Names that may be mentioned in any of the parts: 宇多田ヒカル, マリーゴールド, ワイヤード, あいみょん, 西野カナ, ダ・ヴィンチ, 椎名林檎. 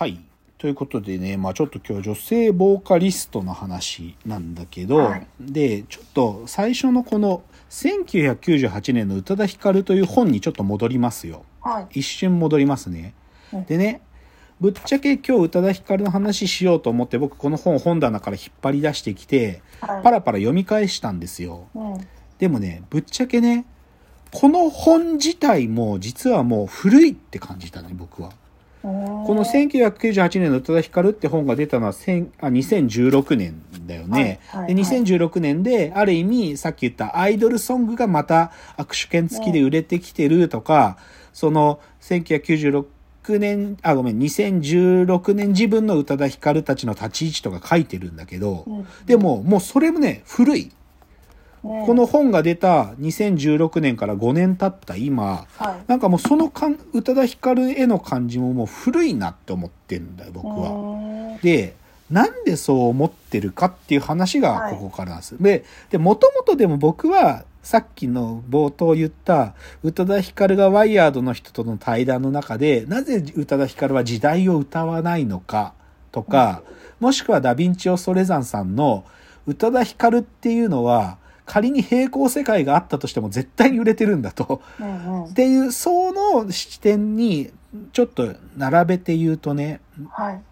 はい。ということでね、まあちょっと今日女性ボーカリストの話なんだけど、はい、で、ちょっと最初のこの1998年の宇多田ヒカルという本にちょっと戻りますよ。はい、一瞬戻りますね。はい、でね、ぶっちゃけ今日宇多田ヒカルの話しようと思って僕この本棚から引っ張り出してきて、はい、パラパラ読み返したんですよ、うん、でもねぶっちゃけねこの本自体も実はもう古いって感じたね僕は。この1998年の宇多田ヒカルって本が出たのは2016年だよね、はいはいはい、で2016年である意味さっき言ったアイドルソングがまた握手券付きで売れてきてるとか、うん、その2016年時分の宇多田ヒカルたちの立ち位置とか書いてるんだけど、うん、でももうそれもね古い、うん、この本が出た2016年から5年経った今、はい、なんかもうその宇多田ヒカルへの感じももう古いなって思ってんだよ僕は。でなんでそう思ってるかっていう話がここからです、はい、で元々でも僕はさっきの冒頭言った宇多田ヒカルがワイヤードの人との対談の中でなぜ宇多田ヒカルは時代を歌わないのかとか、うん、もしくはダヴィンチ・オソレザンさんの宇多田ヒカルっていうのは仮に平行世界があったとしても絶対に売れてるんだと、うんうん、っていうその視点にちょっと並べて言うとね、はい、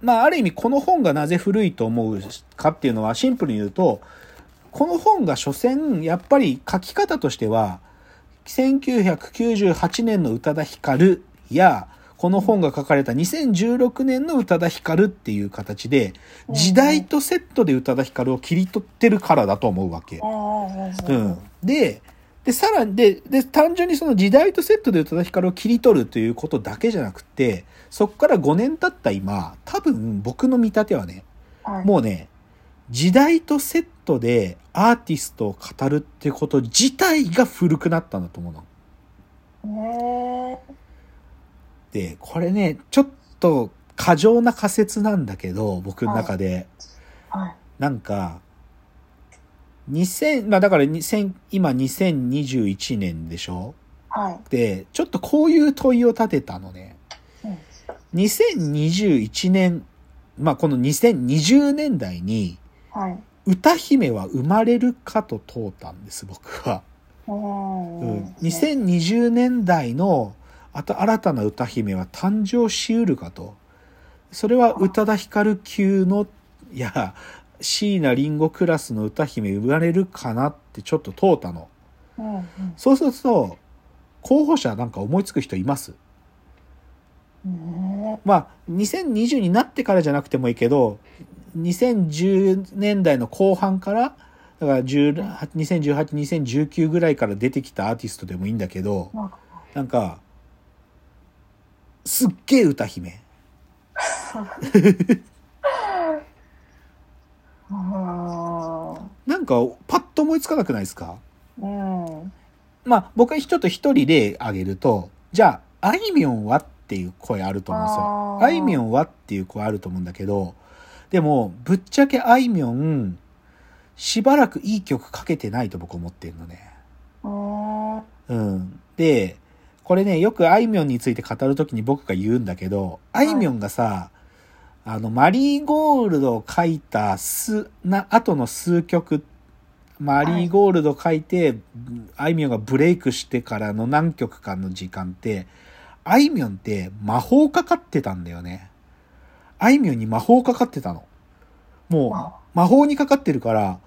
まあある意味この本がなぜ古いと思うかっていうのはシンプルに言うとこの本が所詮やっぱり書き方としては1998年の宇多田ヒカルやこの本が書かれた2016年の宇多田ヒカルっていう形で時代とセットで宇多田ヒカルを切り取ってるからだと思うわけ、うん、でさらにで単純にその時代とセットで宇多田ヒカルを切り取るということだけじゃなくてそこから5年経った今多分僕の見立てはね、はい、もうね時代とセットでアーティストを語るってこと自体が古くなったんだと思うの。で、これね、ちょっと過剰な仮説なんだけど、僕の中で。はいはい、なんか、今2021年でしょ？はい。で、ちょっとこういう問いを立てたのね。うん、2021年、まあこの2020年代に、はい、歌姫は生まれるかと問うたんです僕は、うん、2020年代の新たな歌姫は誕生しうるかと。それは宇多田ヒカル級のいや椎名林檎クラスの歌姫生まれるかなってちょっと問うたの、うんうん、そうすると候補者なんか思いつく人います？まあ2020になってからじゃなくてもいいけど2010年代の後半からだから2018、2019ぐらいから出てきたアーティストでもいいんだけどなんかすっげえ歌姫なんかパッと思いつかなくないですか、うん、まあ僕はちょっと一人例挙げるとじゃああいみょんはっていう声あると思うんですよ。あいみょんはっていう声あると思うんだけどでもぶっちゃけあいみょんしばらくいい曲かけてないと僕思ってるのね。うん、でこれねよくあいみょんについて語るときに僕が言うんだけどあいみょんがさマリーゴールドを書いた後の数曲マリーゴールド書いてあいみょんがブレイクしてからの何曲かの時間ってあいみょんって魔法かかってたんだよね。あいみょんに魔法かかってたの。もう魔法にかかってるから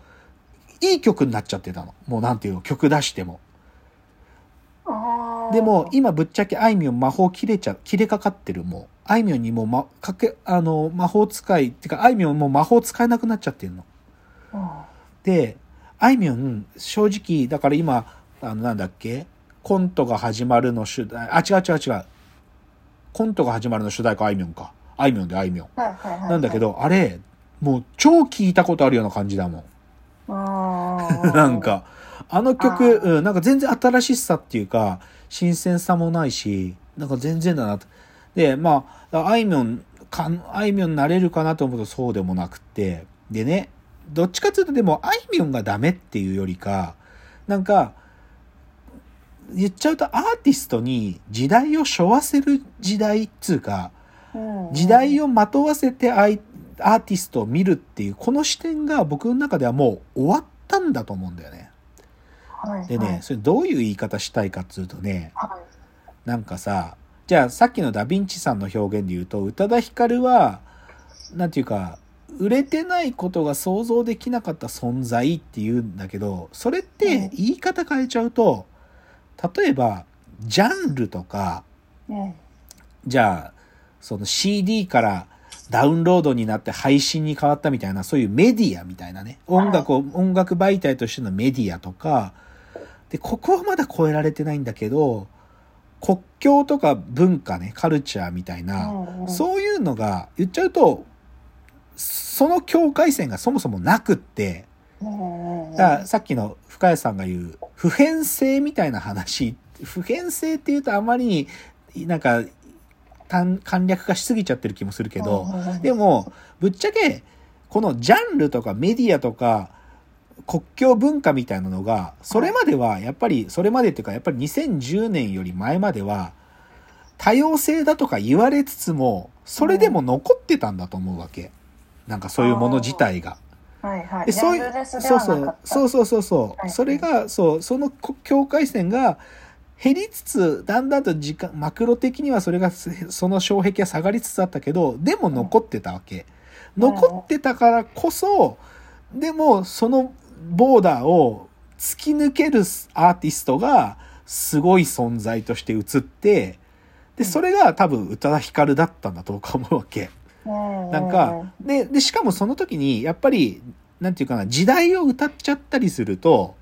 いい曲になっちゃってたの。もうなんていうの曲出しても。でも今ぶっちゃけあいみょん魔法切れかかってるもう。あいみょんにもう、魔法使いってかあいみょんもう魔法使えなくなっちゃってるの。であいみょん正直だから今なんだっけコントが始まるの主題違うコントが始まるの主題歌あいみょんかあいみょんであいみょん、はいはいはいはい、なんだけどあれもう超聞いたことあるような感じだもん。なんかあの曲なんか全然新しさっていうか新鮮さもないしなんか全然だなと。でまああいみょんなれるかなと思うとそうでもなくてでねどっちかというとでもあいみょんがダメっていうよりかなんか言っちゃうとアーティストに時代を背負わせる時代っつうか、時代をまとわせてアーティストを見るっていうこの視点が僕の中ではもう終わったんだと思うんだよね。はいはい、でね、それどういう言い方したいかっつうとね、はい、なんかさ、じゃあさっきのダ・ヴィンチさんの表現で言うと、宇多田ヒカルはなんていうか売れてないことが想像できなかった存在っていうんだけど、それって言い方変えちゃうと、例えばジャンルとか、じゃあその CD からダウンロードになって配信に変わったみたいな、そういうメディアみたいなね、音楽媒体としてのメディアとかで、ここはまだ超えられてないんだけど、国境とか文化ね、カルチャーみたいな、そういうのが言っちゃうとその境界線がそもそもなくって、だからさっきの深谷さんが言う普遍性みたいな話、普遍性っていうとあまりになんか簡略化しすぎちゃってる気もするけど、でもぶっちゃけこのジャンルとかメディアとか国境文化みたいなのが、それまではやっぱり、それまでっていうかやっぱり2010年より前までは多様性だとか言われつつも、それでも残ってたんだと思うわけ、なんかそういうもの自体が。はいはい、でそういうそう、それがその境界線が減りつつ、だんだんとマクロ的にはそれがその障壁は下がりつつあったけど、でも残ってたわけ、残ってたからこそ、でもそのボーダーを突き抜けるアーティストがすごい存在として映って、でそれが多分宇多田ヒカルだったんだと僕は思うわけ。なんかでしかもその時にやっぱりなんていうかな、時代を歌っちゃったりすると、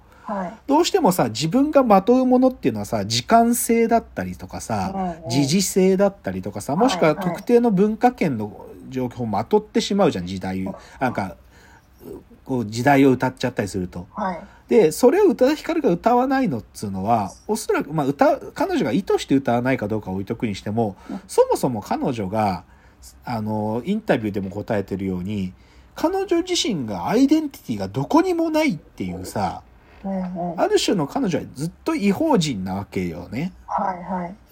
どうしてもさ、自分がまとうものっていうのはさ、時間性だったりとかさ、時事性だったりとかさ、もしくは特定の文化圏の状況をまとってしまうじゃん、時代なんかこう時代を歌っちゃったりすると。でそれを宇多田ヒカルが歌わないのっつうのは、おそらくまあ彼女が意図して歌わないかどうか置いとくにしても、そもそも彼女がインタビューでも答えてるように、彼女自身がアイデンティティがどこにもないっていうさ、ある種の彼女はずっと異邦人なわけよね。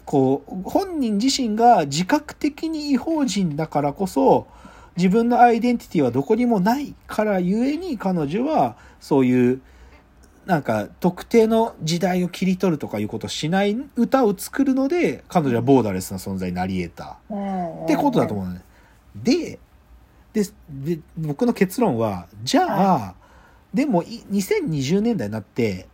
こう本人自身が自覚的に異邦人だからこそ、自分のアイデンティティはどこにもないからゆえに、彼女はそういうなんか特定の時代を切り取るとかいうことをしない歌を作るので、彼女はボーダーレスな存在になり得たってことだと思うのね。で僕の結論は、じゃあ、でも2020年代になって、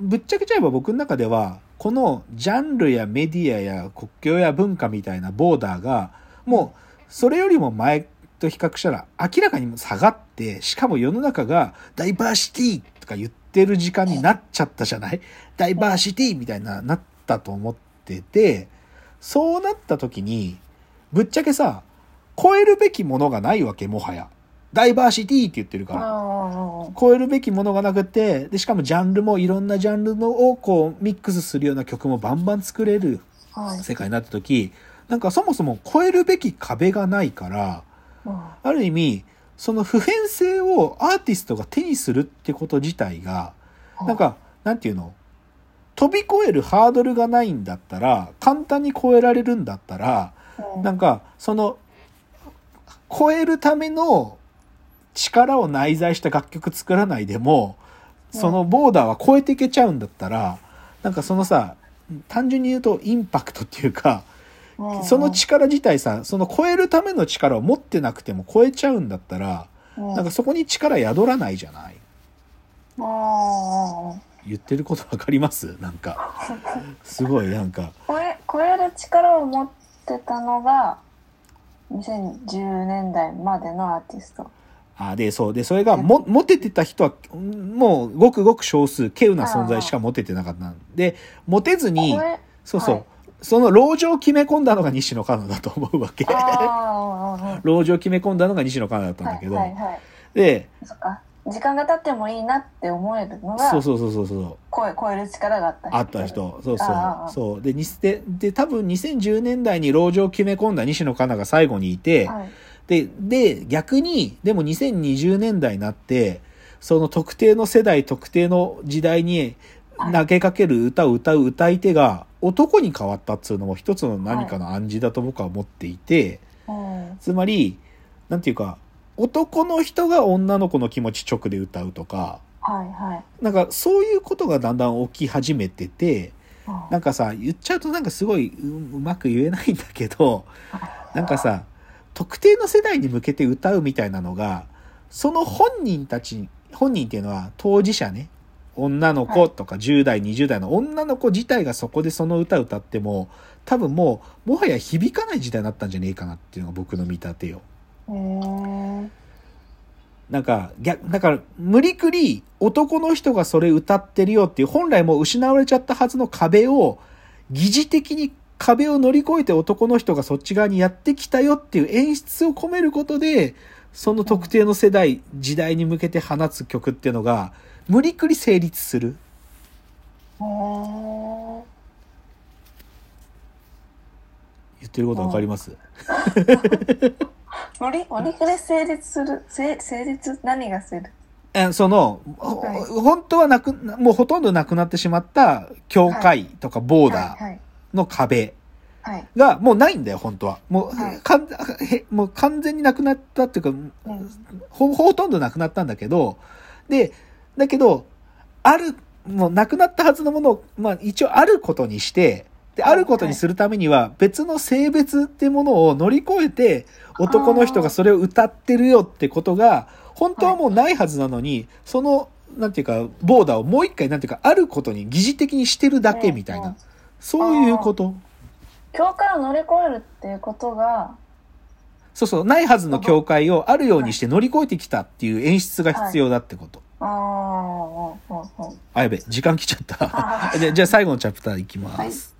ぶっちゃけちゃえば僕の中ではこのジャンルやメディアや国境や文化みたいなボーダーが、もうそれよりも前と比較したら明らかに下がって、しかも世の中がダイバーシティとか言ってる時間になっちゃったじゃない、ダイバーシティみたいななったと思ってて、そうなった時にぶっちゃけさ、超えるべきものがないわけ、もはやダイバーシティって言ってるから、超えるべきものがなくて、でしかもジャンルもいろんなジャンルのをこうミックスするような曲もバンバン作れる世界になった時、なんかそもそも超えるべき壁がないから、ある意味その普遍性をアーティストが手にするってこと自体が、なんかなんていうの、飛び越えるハードルがないんだったら、簡単に超えられるんだったら、なんかその超えるための力を内在した楽曲作らないでも、そのボーダーは超えていけちゃうんだったら、なんかそのさ、単純に言うとインパクトっていうか、その力自体さ、その超えるための力を持ってなくても超えちゃうんだったら、なんかそこに力宿らないじゃない。言ってることわかります？なんかすごいなんか超える力を持ってたのが2010年代までのアーティスト。でそれがモテてた人はもうごくごく少数、稀有な存在しかモテてなかったんで、モテずにその籠城を決め込んだのが西野カナだと思うわけ。籠城を決め込んだのが西野カナだったんだけど、でそっか、時間が経ってもいいなって思えるのが、超える力があった人、そうで多分2010年代に籠城を決め込んだ西野カナが最後にいて、で逆にでも2020年代になって、その特定の世代特定の時代に投げかける歌を歌う歌い手が男に変わったっていうのも一つの何かの暗示だと僕は思っていて、つまりなんていうか男の人が女の子の気持ち直で歌うとか、なんかそういうことがだんだん起き始めてて、なんかさ言っちゃうとなんかすごいうまく言えないんだけど、なんかさ特定の世代に向けて歌うみたいなのがその本人たち、本人っていうのは当事者ね、女の子とか10代20代の女の子自体がそこでその歌歌っても多分もうもはや響かない時代になったんじゃねえかなっていうのが僕の見立てよ。なんか逆だから無理くり男の人がそれ歌ってるよっていう本来もう失われちゃったはずの壁を疑似的に壁を乗り越えて男の人がそっち側にやってきたよっていう演出を込めることでその特定の世代時代に向けて放つ曲っていうのが無理くり成立する。言ってることわかります？無理くり成立する。成立何がする？その、本当はもうほとんどなくなってしまった境界とかボーダーの壁がもうないんだよ本当は。もう完全になくなったっていうか、ほとんどなくなったんだけど、で。だけどあるもうなくなったはずのものを、まあ、一応あることにしてであることにするためには別の性別っていうものを乗り越えて男の人がそれを歌ってるよってことが本当はもうないはずなのにそのなんていうかボーダーをもう一回なんていうかあることに疑似的にしてるだけみたいな、そういうこと。境界を乗り越えるっていうことがそうないはずの境界をあるようにして乗り越えてきたっていう演出が必要だってこと、やべ時間来ちゃった。じゃあ最後のチャプターいきます、